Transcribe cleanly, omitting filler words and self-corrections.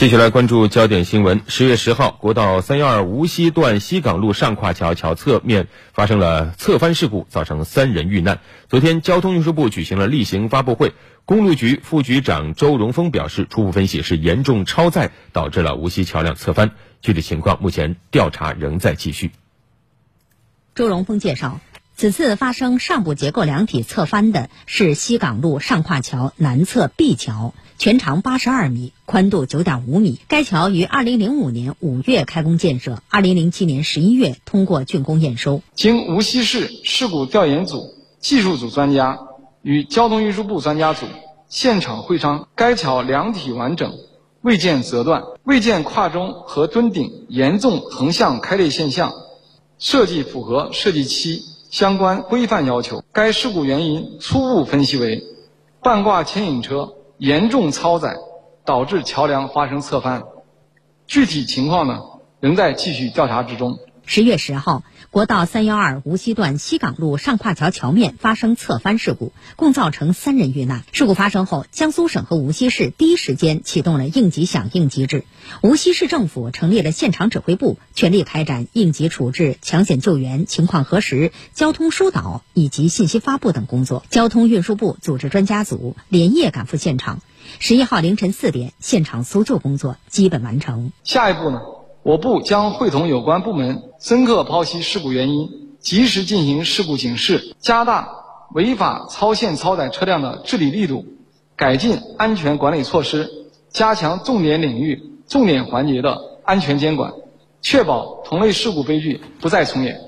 继续来关注焦点新闻。10月10号，国道312无锡段西港路上跨桥桥侧面发生了侧翻事故，造成3人遇难。昨天，交通运输部举行了例行发布会，公路局副局长周荣峰表示，初步分析是严重超载导致了无锡桥梁侧翻，具体情况目前调查仍在继续。周荣峰介绍，此次发生上部结构梁体侧翻的是西港路上跨桥南侧 B 桥，全长82米，宽度9.5米。该桥于2005年5月开工建设，2007年11月通过竣工验收。经无锡市事故调研组、技术组专家与交通运输部专家组现场会商，该桥梁体完整，未见折断，未见跨中和墩顶严重横向开裂现象，设计符合设计期相关规范要求。该事故原因初步分析为半挂牵引车严重超载导致桥梁发生侧翻，具体情况呢仍在继续调查之中。10月10号，国道312无锡段西港路上跨桥桥面发生侧翻事故，共造成3人遇难。事故发生后，江苏省和无锡市第一时间启动了应急响应机制，无锡市政府成立了现场指挥部，全力开展应急处置、抢险救援、情况核实、交通疏导以及信息发布等工作。交通运输部组织专家组连夜赶赴现场。11号凌晨4点，现场搜救工作基本完成。下一步呢？我部将会同有关部门深刻剖析事故原因，及时进行事故警示，加大违法超限超载车辆的治理力度，改进安全管理措施，加强重点领域、重点环节的安全监管，确保同类事故悲剧不再重演。